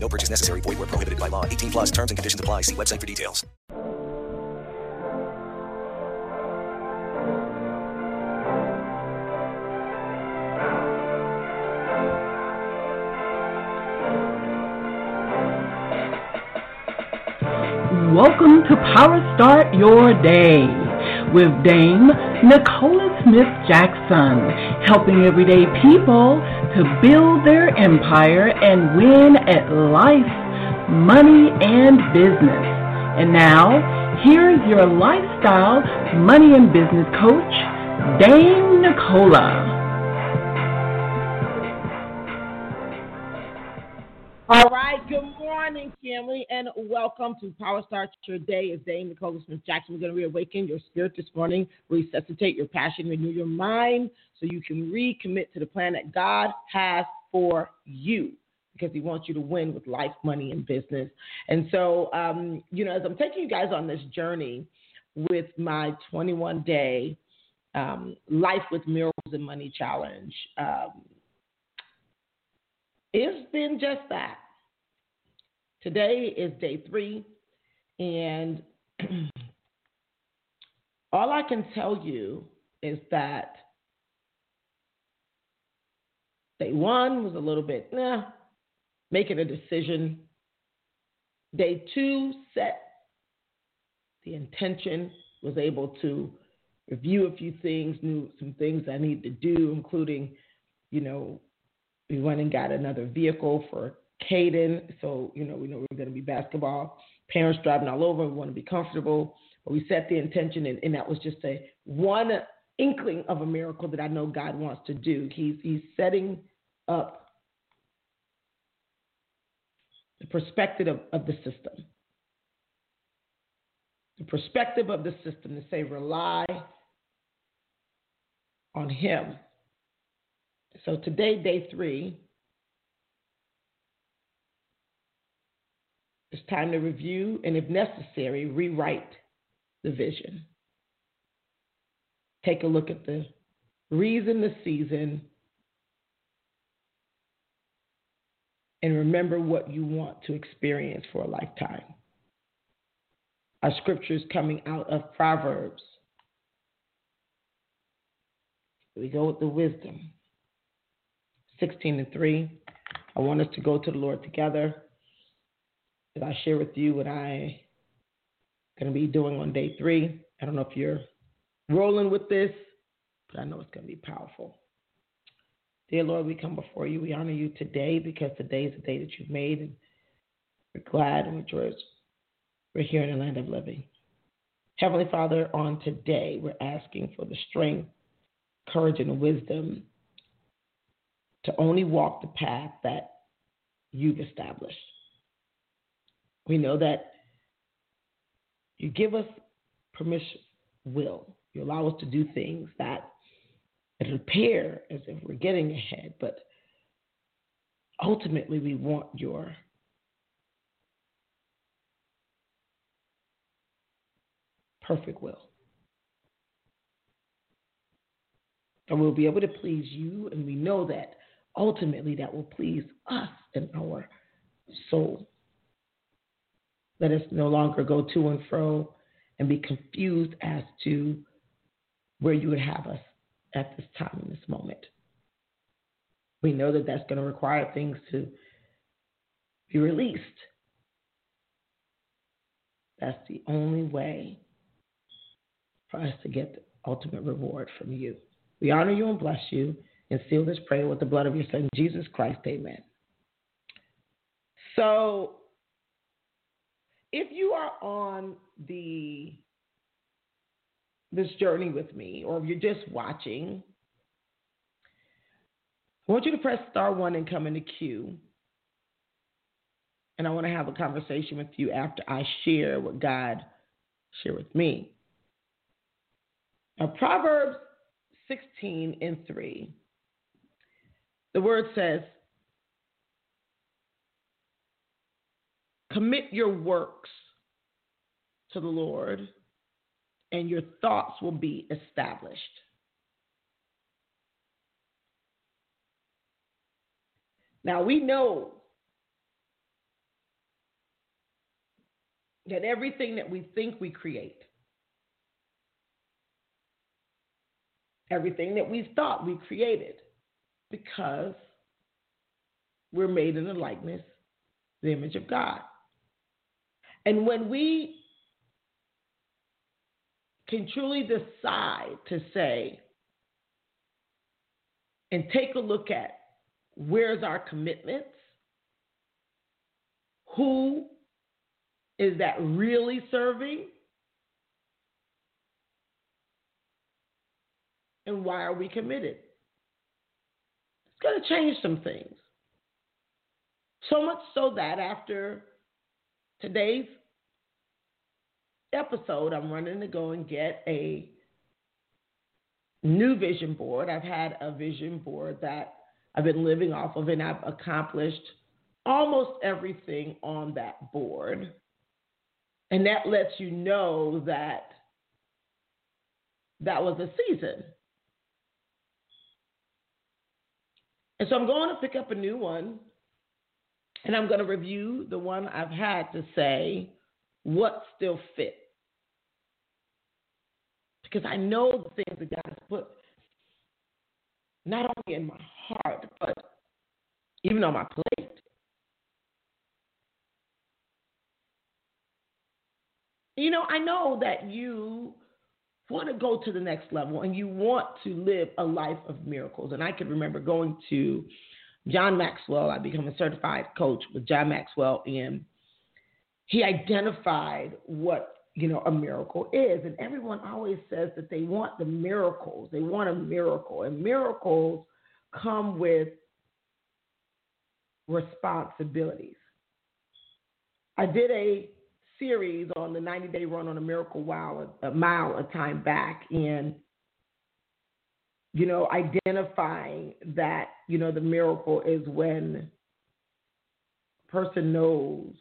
No purchase necessary. Void where prohibited by law. 18 plus terms and conditions apply. See website for details. Welcome to Power Start Your Day with Dame Nicola Smith Jackson, helping everyday people to build their empire and win at life, money, and business. And now, here's your lifestyle, money, and business coach, Dame Nicola. All right, good morning, family, and welcome to Power Start Your Day. It's Dame Nicola Smith Jackson. We're going to reawaken your spirit this morning, resuscitate your passion, renew your mind so you can recommit to the plan that God has for you, because he wants you to win with life, money, and business. And so, as I'm taking you guys on this journey with my 21-day Life with Miracles and Money Challenge, it's been just that. Today is day 3, and all I can tell you is that day 1 was a little bit, making a decision. Day 2 set the intention, was able to review a few things, knew some things I need to do, including, we went and got another vehicle for Caden. So, we know we're going to be basketball. Parents driving all over. We want to be comfortable. But we set the intention, and that was just one inkling of a miracle that I know God wants to do. He's setting up the perspective of the system. The perspective of the system to say, rely on him. So today, day 3, it's time to review and, if necessary, rewrite the vision. Take a look at the reason, the season, and remember what you want to experience for a lifetime. Our scripture is coming out of Proverbs. We go with the wisdom. 16:3. I want us to go to the Lord together as I share with you what I'm going to be doing on day 3. I don't know if you're rolling with this, but I know it's going to be powerful. Dear Lord, we come before you. We honor you today because today is the day that you've made, and we're glad and we're joyous. We're here in the land of living. Heavenly Father, on today, we're asking for the strength, courage, and wisdom to only walk the path that you've established. We know that you give us permission, will. You allow us to do things that appear as if we're getting ahead, but ultimately we want your perfect will. And we'll be able to please you, and we know that ultimately, that will please us and our soul. Let us no longer go to and fro and be confused as to where you would have us at this time, in this moment. We know that that's going to require things to be released. That's the only way for us to get the ultimate reward from you. We honor you and bless you. And seal this prayer with the blood of your Son, Jesus Christ. Amen. So, if you are on this journey with me, or if you're just watching, I want you to press star 1 and come into queue. And I want to have a conversation with you after I share what God shared with me. Now, Proverbs 16:3, the word says, commit your works to the Lord, and your thoughts will be established. Now, we know that everything that we think we create, everything that we thought we created, because we're made in the likeness, the image of God. And when we can truly decide to say and take a look at where's our commitments, who is that really serving, and why are we committed? It's going to change some things. So much so that after today's episode, I'm running to go and get a new vision board. I've had a vision board that I've been living off of, and I've accomplished almost everything on that board. And that lets you know that that was a season. And so I'm going to pick up a new one, and I'm going to review the one I've had to say what still fit. Because I know the things that God has put not only in my heart, but even on my plate. You know, I know that you want to go to the next level and you want to live a life of miracles. And I can remember going to John Maxwell. I became a certified coach with John Maxwell, and he identified what, a miracle is. And everyone always says that they want the miracles. They want a miracle. And miracles come with responsibilities. I did a series on the 90-day run on a miracle mile a time back, and identifying that the miracle is when a person knows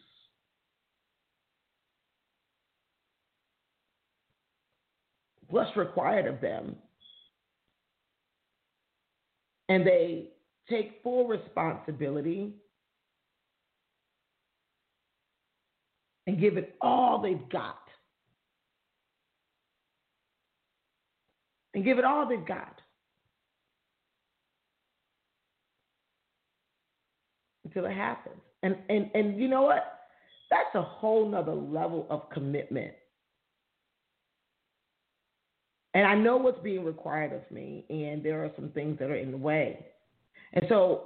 what's required of them and they take full responsibility and give it all they've got. Until it happens. And you know what? That's a whole nother level of commitment. And I know what's being required of me, and there are some things that are in the way. And so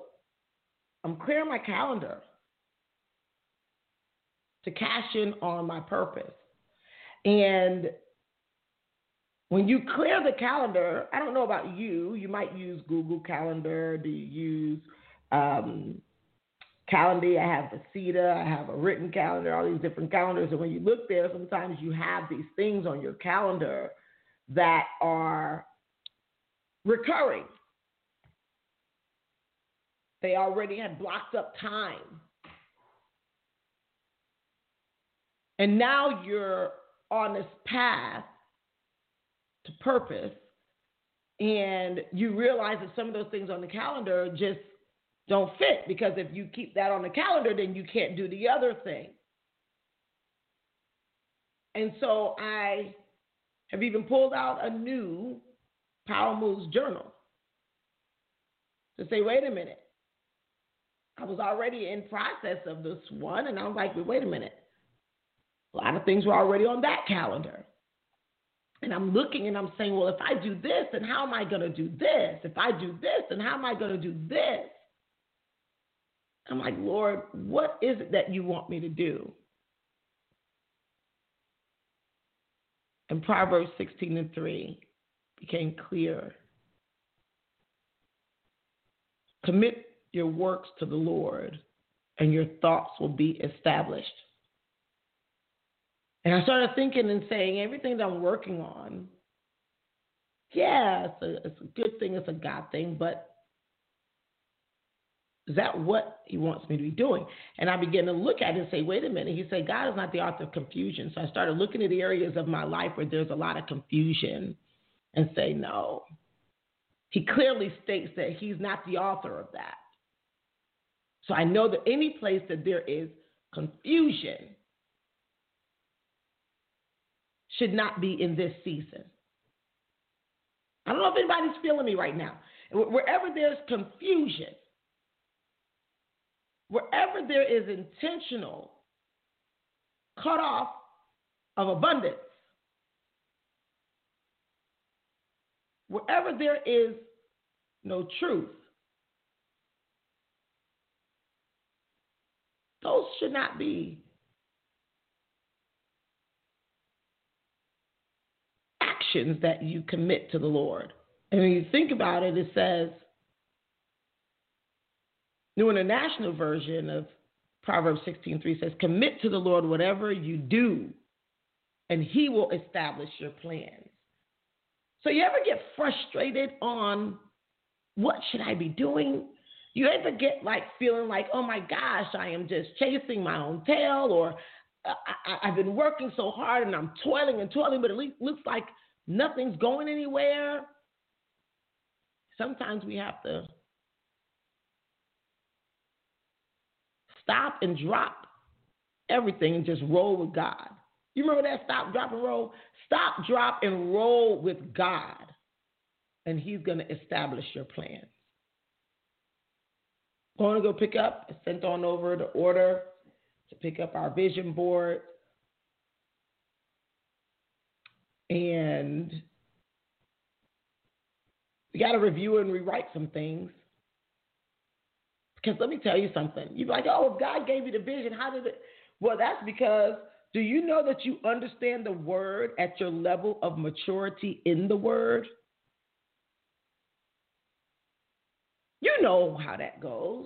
I'm clearing my calendar to cash in on my purpose. And when you clear the calendar, I don't know about you, you might use Google Calendar. Do you use Calendly? I have Visita. I have a written calendar, all these different calendars. And when you look there, sometimes you have these things on your calendar that are recurring. They already had blocked up time. And now you're on this path to purpose, and you realize that some of those things on the calendar just don't fit, because if you keep that on the calendar, then you can't do the other thing. And so I have even pulled out a new Power Moves journal to say, wait a minute. I was already in process of this one, and I was like, wait a minute. A lot of things were already on that calendar. And I'm looking and I'm saying, well, if I do this, then how am I going to do this? If I do this, then how am I going to do this? I'm like, Lord, what is it that you want me to do? And Proverbs 16:3 became clear. Commit your works to the Lord, and your thoughts will be established. And I started thinking and saying, everything that I'm working on, yeah, it's a good thing, it's a God thing, but is that what he wants me to be doing? And I began to look at it and say, wait a minute. He said, God is not the author of confusion. So I started looking at the areas of my life where there's a lot of confusion and say, no. He clearly states that he's not the author of that. So I know that any place that there is confusion should not be in this season. I don't know if anybody's feeling me right now. Wherever there's confusion, wherever there is intentional cutoff of abundance, wherever there is no truth, those should not be actions that you commit to the Lord. And when you think about it, it says, New International Version of Proverbs 16:3 says, commit to the Lord whatever you do, and he will establish your plans. So you ever get frustrated on what should I be doing? You ever get like feeling like, oh my gosh, I am just chasing my own tail, or I've been working so hard and I'm toiling, but it looks like nothing's going anywhere. Sometimes we have to stop and drop everything and just roll with God. You remember that stop, drop, and roll? Stop, drop, and roll with God, and he's going to establish your plans. Going to go pick up, I sent on over the order to pick up our vision board. And we got to review and rewrite some things. Because let me tell you something. You'd be like, oh, if God gave you the vision, how did it? Well, that's because, do you know that you understand the word at your level of maturity in the word? You know how that goes.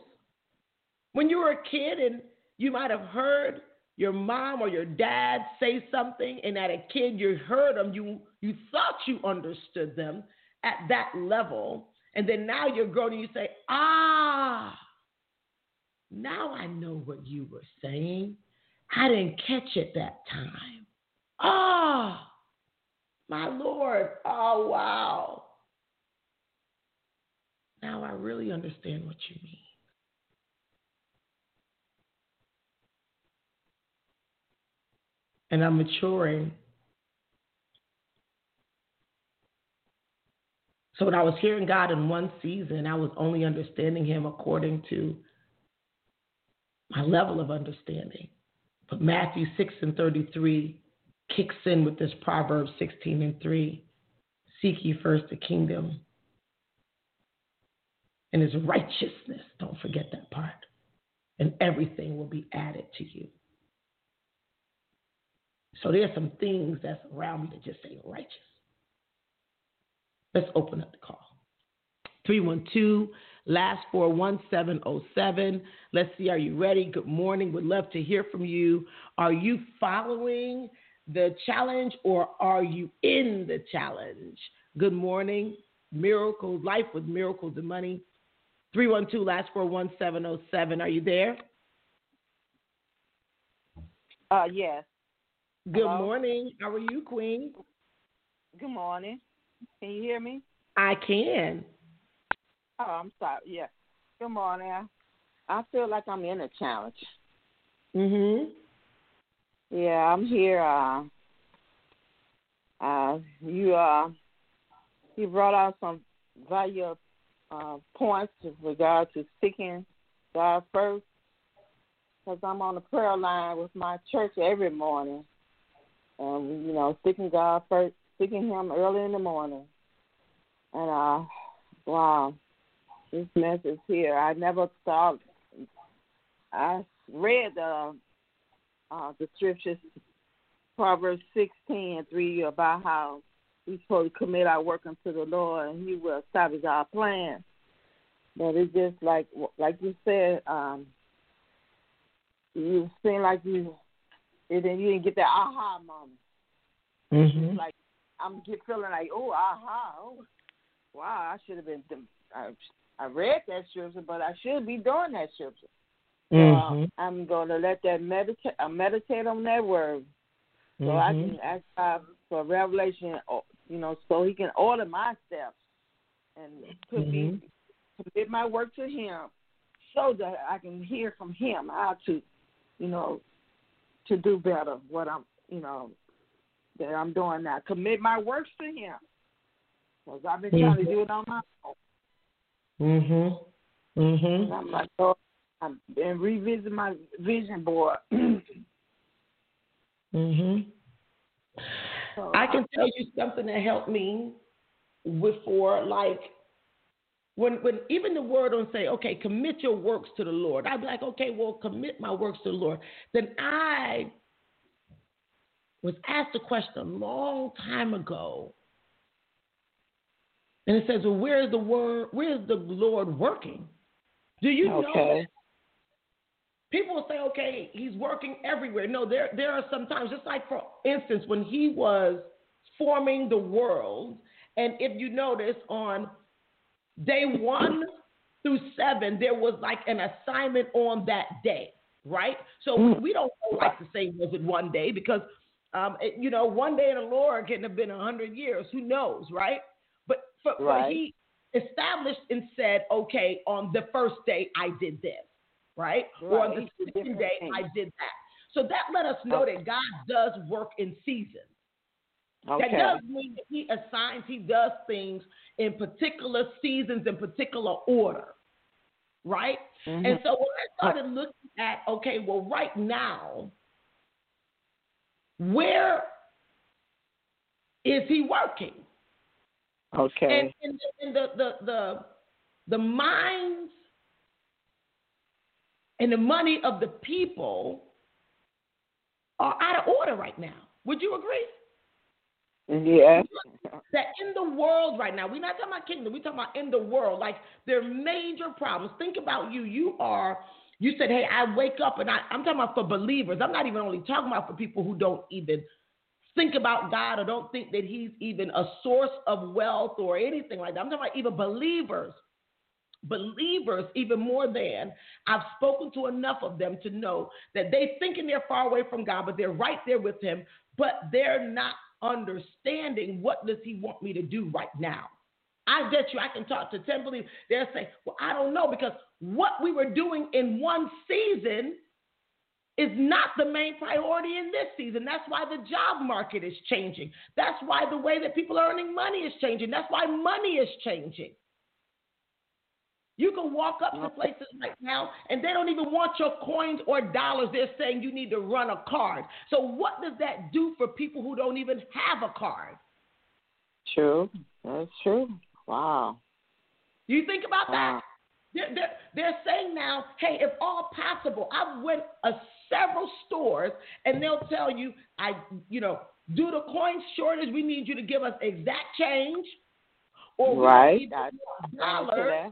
When you were a kid and you might have heard your mom or your dad say something, and as a kid you heard them, you thought you understood them at that level, and then now you're grown and you say, ah, now I know what you were saying. I didn't catch it that time. Oh, my Lord. Oh, wow. Now I really understand what you mean. And I'm maturing. So when I was hearing God in one season, I was only understanding him according to my level of understanding. But Matthew 6:33 kicks in with this Proverbs 16:3. Seek ye first the kingdom and his righteousness. Don't forget that part. And everything will be added to you. So there's some things that's around me that just say righteous. Let's open up the call. 312, last 41707. Let's see, are you ready? Good morning. Would love to hear from you. Are you following the challenge or are you in the challenge? Good morning. Miracles, life with miracles and money. 312, last 41707. Are you there? Yes. Good Hello? Morning. How are you, Queen? Good morning. Can you hear me? I can. Oh, I'm sorry. Yeah. Good morning. I feel like I'm in a challenge. Mhm. Yeah, I'm here. You brought out some valuable points with regard to seeking God first, because I'm on the prayer line with my church every morning, and seeking God first, seeking Him early in the morning, and wow. This message here, I never thought. I read the scriptures, Proverbs 16:3, about how we're supposed to commit our work unto the Lord and He will establish our plan. But it's just like you said, you seem like you didn't get that aha moment. Mm-hmm. Like I'm feeling like, oh, aha, oh, wow, I should have been. I read that scripture, but I should be doing that scripture. Mm-hmm. So I'm going to let that meditate on that word, so mm-hmm. I can ask God for revelation, so He can order my steps and commit my work to Him, so that I can hear from Him how to, to do better what I'm, that I'm doing now. Commit my works to Him, because I've been trying to do it on my own. Mm-hmm. Mm-hmm. And I'm like, oh, I'm and revisit my vision board. Mm-hmm. So I can tell you something that helped me before, like when even the word on say, okay, commit your works to the Lord. I'd be like, okay, well, commit my works to the Lord. Then I was asked a question a long time ago. And it says, well, where is the Lord working? Do you know that? People will say, okay, He's working everywhere. No, there are sometimes, just like for instance, when He was forming the world, and if you notice on day 1 through 7, there was like an assignment on that day, right? So we don't like to say, was it one day? Because, one day in the Lord can have been 100 years. Who knows, right? But He established and said, okay, on the first day I did this, right? Or on the second day I did that. So that let us know that God does work in seasons. Okay. That does mean that He assigns, He does things in particular seasons, in particular order, right? Mm-hmm. And so when I started looking at, okay, well, right now, where is He working? Okay. And in the minds and the money of the people are out of order right now. Would you agree? Yeah. That in the world right now, we're not talking about kingdom, we're talking about in the world. Like, there are major problems. Think about you. You said, hey, I wake up, and I'm talking about for believers. I'm not even only talking about for people who don't even think about God or don't think that He's even a source of wealth or anything like that. I'm talking about even believers even more than I've spoken to enough of them to know that they thinking they're far away from God, but they're right there with Him, but they're not understanding what does He want me to do right now. I bet you I can talk to 10 believers. They'll say, well, I don't know, because what we were doing in one season is not the main priority in this season. That's why the job market is changing. That's why the way that people are earning money is changing. That's why money is changing. You can walk up to places right now, and they don't even want your coins or dollars. They're saying you need to run a card. So what does that do for people who don't even have a card? True. That's true. Wow. You think about that? They're saying now, hey, if all possible, I've went to several stores, and they'll tell you, due to coin shortage, we need you to give us exact change, or we need dollars.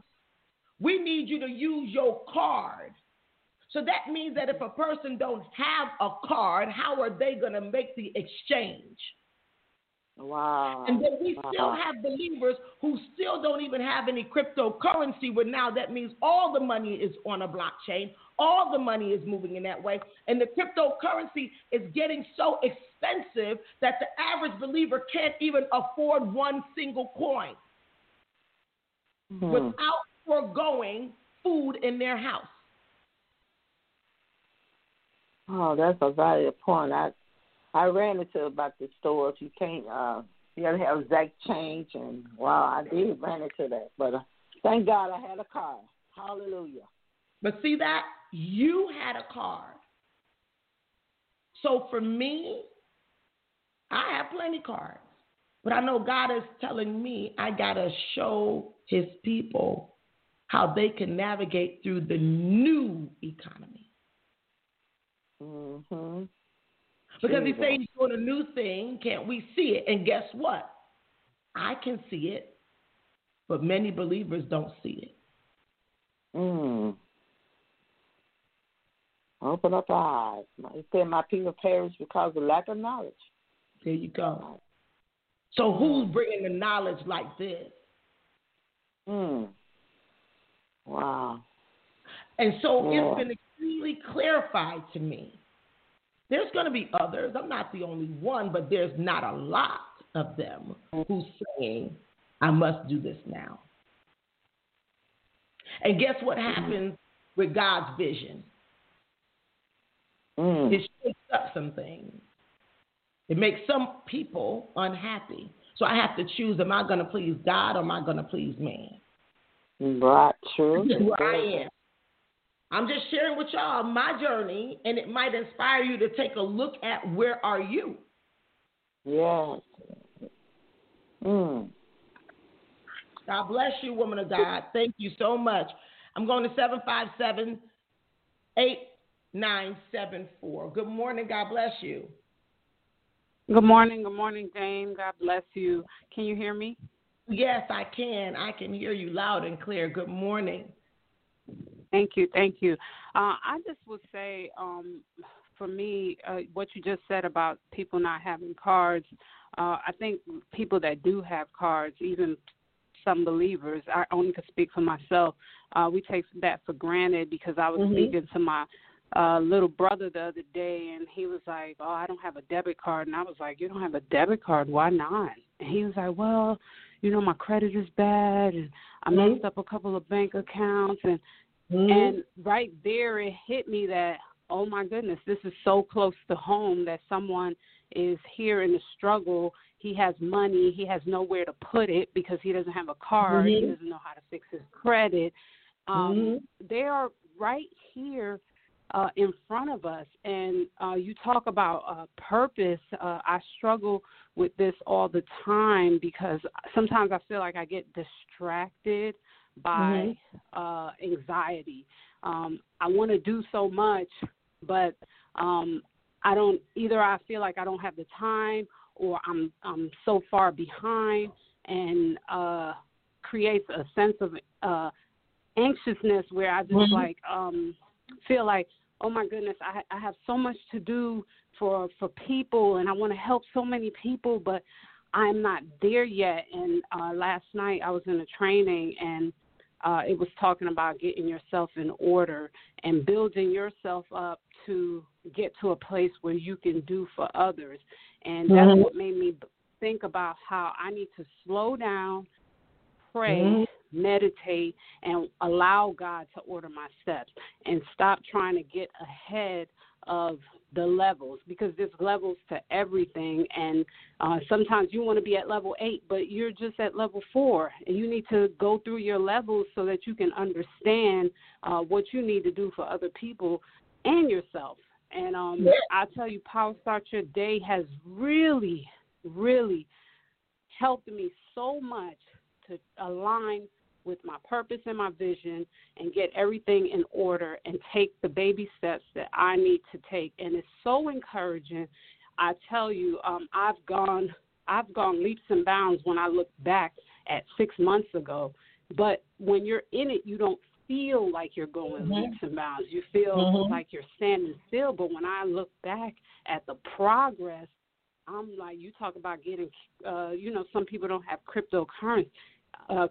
We need you to use your card. So that means that if a person don't have a card, how are they going to make the exchange? Wow. And then we still have believers who still don't even have any cryptocurrency, where now that means all the money is on a blockchain. All the money is moving in that way. And the cryptocurrency is getting so expensive that the average believer can't even afford one single coin without foregoing food in their house. Oh, that's a valid point. I ran into about the stores. You can't, you got to have exact change. And, wow, I did run into that. But thank God I had a card. Hallelujah. But see that? You had a card. So for me, I have plenty cards. But I know God is telling me I got to show His people how they can navigate through the new economy. Mm-hmm. Because He's saying He's doing a new thing. Can't we see it? And guess what? I can see it, but many believers don't see it. Mm. Open up our eyes. It said my people perish because of lack of knowledge. There you go. So who's bringing the knowledge like this? Wow. And so it's been extremely clarified to me. There's going to be others. I'm not the only one, but there's not a lot of them who's saying, I must do this now. And guess what happens with God's vision? It shakes up some things. It makes some people unhappy. So I have to choose, am I going to please God or am I going to please man? Right, true. This is where I am. I'm just sharing with y'all my journey, and it might inspire you to take a look at where are you. Yes. God bless you, woman of God. Thank you so much. I'm going to 757-8974. Good morning. God bless you. Good morning. Good morning, Dame. God bless you. Can you hear me? Yes, I can. I can hear you loud and clear. Good morning. Thank you. Thank you. I just would say for me, what you just said about people not having cards, I think people that do have cards, even some believers, I only could speak for myself, we take that for granted because I was speaking to my little brother the other day, and he was like, oh, I don't have a debit card. And I was like, you don't have a debit card? Why not? And he was like, well, you know, my credit is bad, and I messed up a couple of bank accounts. And right there it hit me that, oh, my goodness, this is so close to home that someone is here in the struggle. He has money. He has nowhere to put it because he doesn't have a card. He doesn't know how to fix his credit. They are right here in front of us. And you talk about purpose. I struggle with this all the time because sometimes I feel like I get distracted by anxiety. I want to do so much, but I don't. Either I feel like I don't have the time, or I'm so far behind, and creates a sense of anxiousness where I just like feel like, oh my goodness, I have so much to do for people, and I want to help so many people, but I'm not there yet. And last night I was in a training, and it was talking about getting yourself in order and building yourself up to get to a place where you can do for others. And that's what made me think about how I need to slow down, pray, meditate, and allow God to order my steps and stop trying to get ahead of the levels, because there's levels to everything. And sometimes you want to be at level 8, but you're just at level 4, and you need to go through your levels so that you can understand what you need to do for other people and yourself. And I tell you, Power Start Your Day has really, really helped me so much to align with my purpose and my vision and get everything in order and take the baby steps that I need to take. And it's so encouraging. I tell you, I've gone leaps and bounds when I look back at 6 months ago. But when you're in it, you don't feel like you're going leaps and bounds. You feel like you're standing still. But when I look back at the progress, I'm like, you talk about getting, you know, some people don't have cryptocurrency. I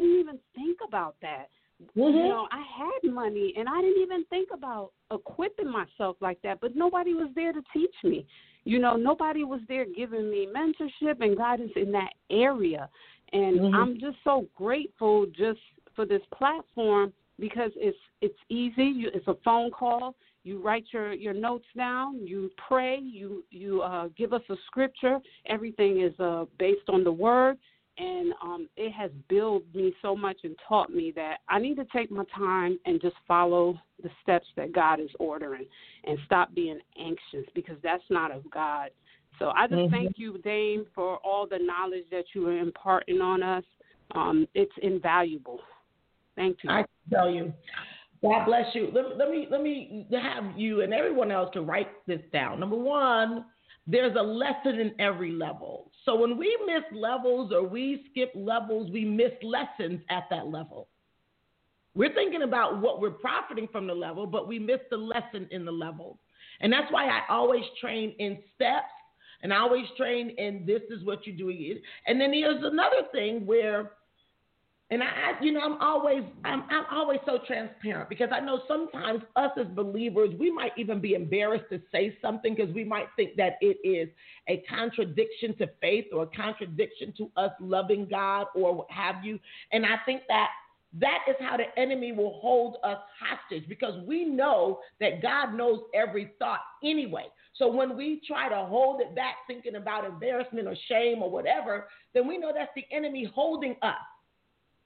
didn't even think about that. You know, I had money, and I didn't even think about equipping myself like that, but nobody was there to teach me. You know, nobody was there giving me mentorship and guidance in that area. And I'm just so grateful just for this platform, because it's easy. It's a phone call. You write your notes down, you pray, you give us a scripture. Everything is based on the word. And it has built me so much and taught me that I need to take my time and just follow the steps that God is ordering and stop being anxious, because that's not of God. So I just thank you, Dame, for all the knowledge that you are imparting on us. It's invaluable. Thank you. I tell you. God bless you. Let me have you and everyone else to write this down. Number one, there's a lesson in every level. So when we miss levels or we skip levels, we miss lessons at that level. We're thinking about what we're profiting from the level, but we miss the lesson in the level. And that's why I always train in steps, and I always train in this is what you're doing. And then there's another thing where, and I'm always so transparent, because I know sometimes us as believers, we might even be embarrassed to say something because we might think that it is a contradiction to faith or a contradiction to us loving God or what have you. And I think that is how the enemy will hold us hostage, because we know that God knows every thought anyway. So when we try to hold it back thinking about embarrassment or shame or whatever, then we know that's the enemy holding us.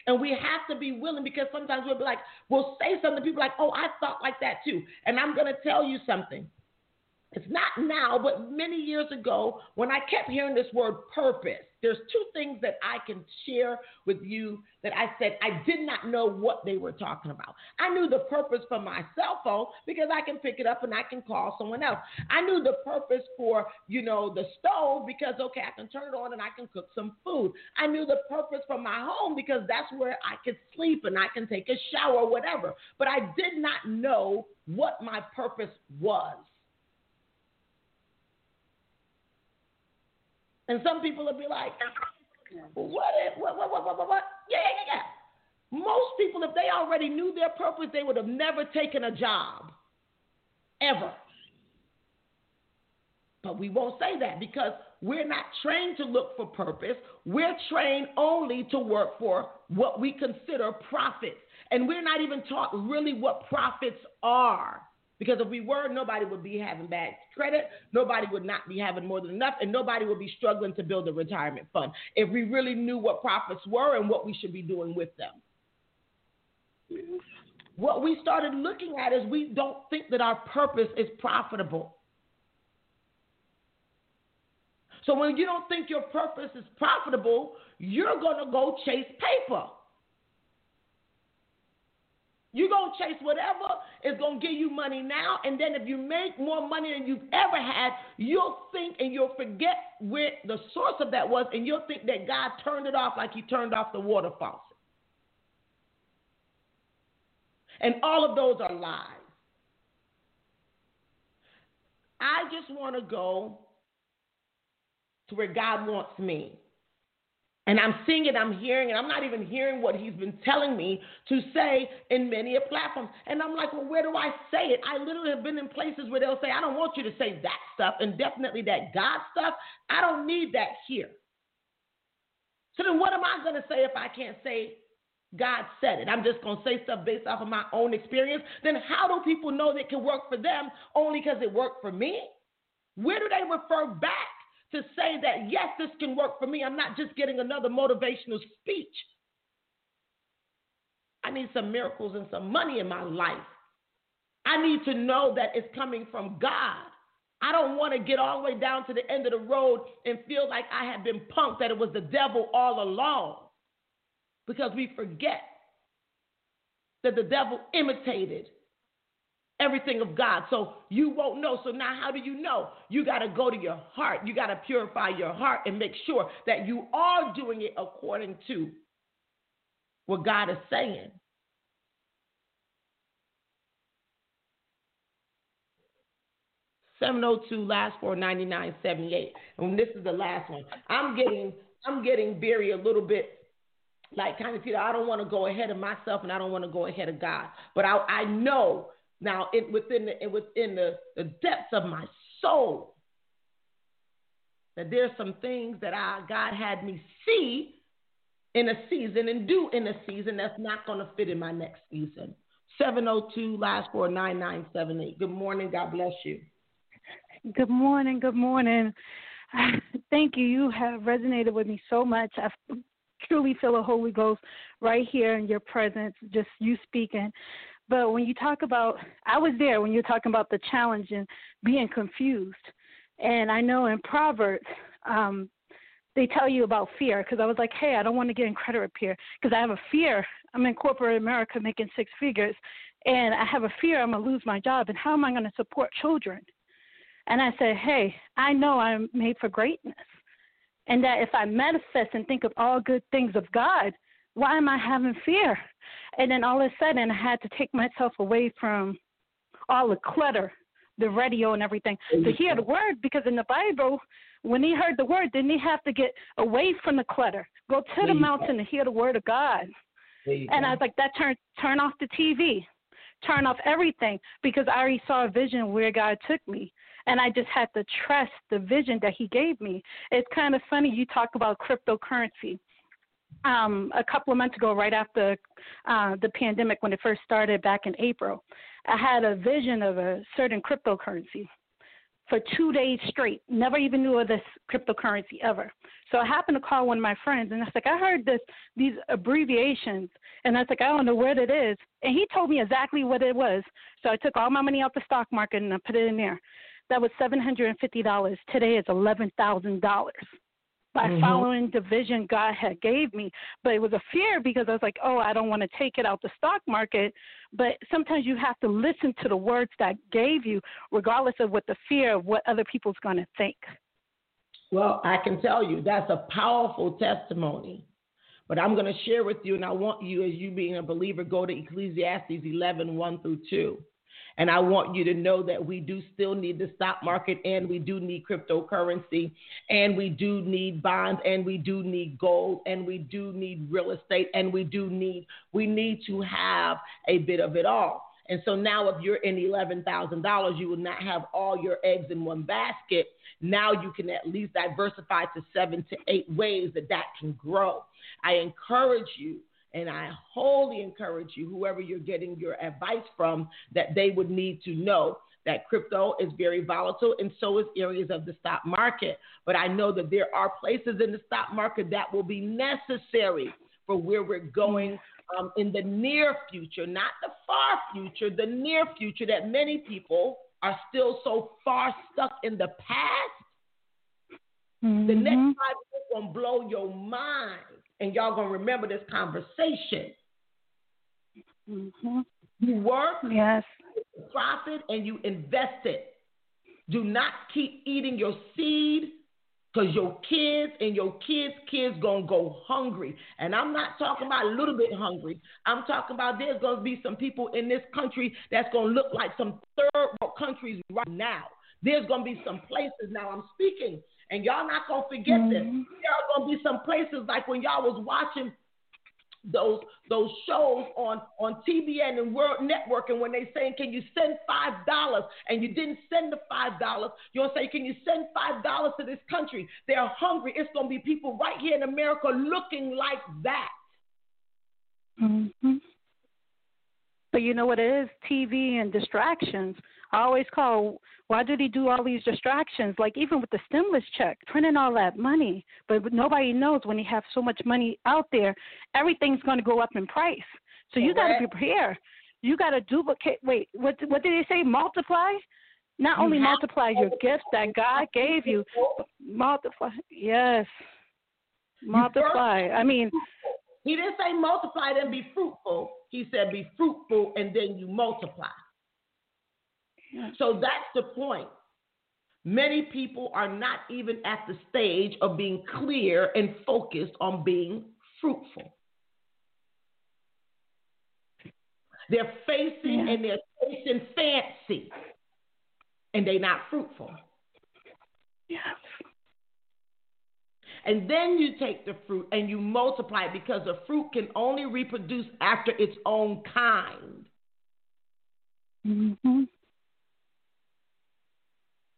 And we have to be willing, because sometimes we'll be like, we'll say something, people are like, oh, I thought like that too. And I'm going to tell you something. It's not now, but many years ago, when I kept hearing this word purpose, there's two things that I can share with you that I said I did not know what they were talking about. I knew the purpose for my cell phone because I can pick it up and I can call someone else. I knew the purpose for, the stove because, okay, I can turn it on and I can cook some food. I knew the purpose for my home because that's where I could sleep and I can take a shower, whatever. But I did not know what my purpose was. And some people will be like, what? Yeah. Most people, if they already knew their purpose, they would have never taken a job, ever. But we won't say that because we're not trained to look for purpose. We're trained only to work for what we consider profits. And we're not even taught really what profits are. Because if we were, nobody would be having bad credit, nobody would not be having more than enough, and nobody would be struggling to build a retirement fund if we really knew what profits were and what we should be doing with them. What we started looking at is we don't think that our purpose is profitable. So when you don't think your purpose is profitable, you're going to go chase paper. You're going to chase whatever is going to give you money now, and then if you make more money than you've ever had, you'll think and you'll forget where the source of that was, and you'll think that God turned it off like he turned off the water faucet. And all of those are lies. I just want to go to where God wants me. And I'm seeing it, I'm hearing it. I'm not even hearing what he's been telling me to say in many platforms. And I'm like, well, where do I say it? I literally have been in places where they'll say, I don't want you to say that stuff and definitely that God stuff. I don't need that here. So then what am I going to say if I can't say God said it? I'm just going to say stuff based off of my own experience. Then how do people know that it can work for them only because it worked for me? Where do they refer back to say that, yes, this can work for me? I'm not just getting another motivational speech. I need some miracles and some money in my life. I need to know that it's coming from God. I don't want to get all the way down to the end of the road and feel like I have been punked, that it was the devil all along. Because we forget that the devil imitated everything of God. So you won't know. So now how do you know? You got to go to your heart. You got to purify your heart and make sure that you are doing it according to what God is saying. (702) last 49978. And this is the last one. I'm getting buried a little bit. Like kind of, I don't want to go ahead of myself and I don't want to go ahead of God. But I know now, within the depths of my soul, that there's some things that God had me see in a season and do in a season that's not going to fit in my next season. 702-49978. Good morning. God bless you. Good morning. Good morning. Thank you. You have resonated with me so much. I truly feel the Holy Ghost right here in your presence, just you speaking. But when you talk about, I was there when you were talking about the challenge and being confused. And I know in Proverbs, they tell you about fear, because I was like, hey, I don't want to get in credit repair because I have a fear. I'm in corporate America making six figures, and I have a fear I'm going to lose my job, and how am I going to support children? And I said, hey, I know I'm made for greatness, and that if I manifest and think of all good things of God, why am I having fear? And then all of a sudden, I had to take myself away from all the clutter, the radio and everything, to hear the word. Because in the Bible, when they heard the word, then they have to get away from the clutter, go to the mountain and hear the word of God. And I was like, that turn off the TV, turn off everything, because I already saw a vision where God took me. And I just had to trust the vision that he gave me. It's kind of funny you talk about cryptocurrency. A couple of months ago, right after the pandemic, when it first started back in April, I had a vision of a certain cryptocurrency for 2 days straight. Never even knew of this cryptocurrency ever. So I happened to call one of my friends, and I was like, I heard these abbreviations, and I was like, I don't know what it is. And he told me exactly what it was. So I took all my money out the stock market, and I put it in there. That was $750. Today it's $11,000 by following the vision God had gave me. But it was a fear because I was like, oh, I don't want to take it out the stock market. But sometimes you have to listen to the words that gave you, regardless of what the fear of what other people's going to think. Well, I can tell you that's a powerful testimony. But I'm going to share with you, and I want you, as you being a believer, go to Ecclesiastes 11:1-2. And I want you to know that we do still need the stock market, and we do need cryptocurrency, and we do need bonds, and we do need gold, and we do need real estate, and we need to have a bit of it all. And so now if you're in $11,000, you will not have all your eggs in one basket. Now you can at least diversify to 7 to 8 ways that can grow. I encourage you. And I wholly encourage you, whoever you're getting your advice from, that they would need to know that crypto is very volatile, and so is areas of the stock market. But I know that there are places in the stock market that will be necessary for where we're going in the near future, not the far future, the near future, that many people are still so far stuck in the past. Mm-hmm. The next 5 years will blow your mind. And y'all going to remember this conversation. Mm-hmm. You work, yes, you profit, and you invest it. Do not keep eating your seed, because your kids and your kids' kids going to go hungry. And I'm not talking about a little bit hungry. I'm talking about there's going to be some people in this country that's going to look like some third world countries right now. There's going to be some places, now I'm speaking, and y'all not going to forget this. There are going to be some places like when y'all was watching those shows on TBN and World Network, and when they saying, can you send $5? And you didn't send the $5. You'll say, can you send $5 to this country? They're hungry. It's going to be people right here in America looking like that. Mm-hmm. But you know what it is? TV and distractions. I always call, why do they do all these distractions? Like even with the stimulus check, printing all that money. But nobody knows when you have so much money out there, everything's going to go up in price. So you got to be prepared. You got to duplicate. Wait, what did they say? Multiply? Not only multiply your gifts that God gave you, multiply. Yes. Multiply. I mean. He didn't say multiply then be fruitful. He said be fruitful and then you multiply. So that's the point. Many people are not even at the stage of being clear and focused on being fruitful. They're facing and they're chasing fancy, and they're not fruitful. Yeah. And then you take the fruit and you multiply it, because the fruit can only reproduce after its own kind. Mm-hmm.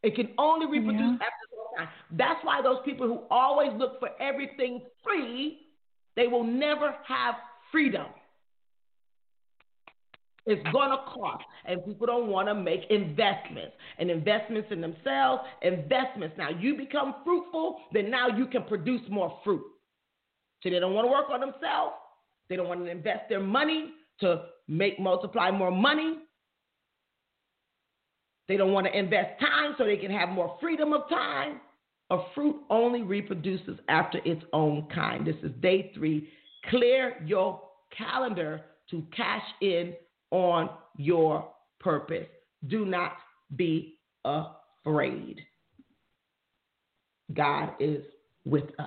It can only reproduce after its own kind. That's why those people who always look for everything free, they will never have freedom. It's going to cost, and people don't want to make investments, and investments in themselves, investments. Now, you become fruitful, then now you can produce more fruit. So they don't want to work on themselves. They don't want to invest their money to multiply more money. They don't want to invest time so they can have more freedom of time. A fruit only reproduces after its own kind. This is day 3. Clear your calendar to cash in on your purpose. Do not be afraid. God is with us.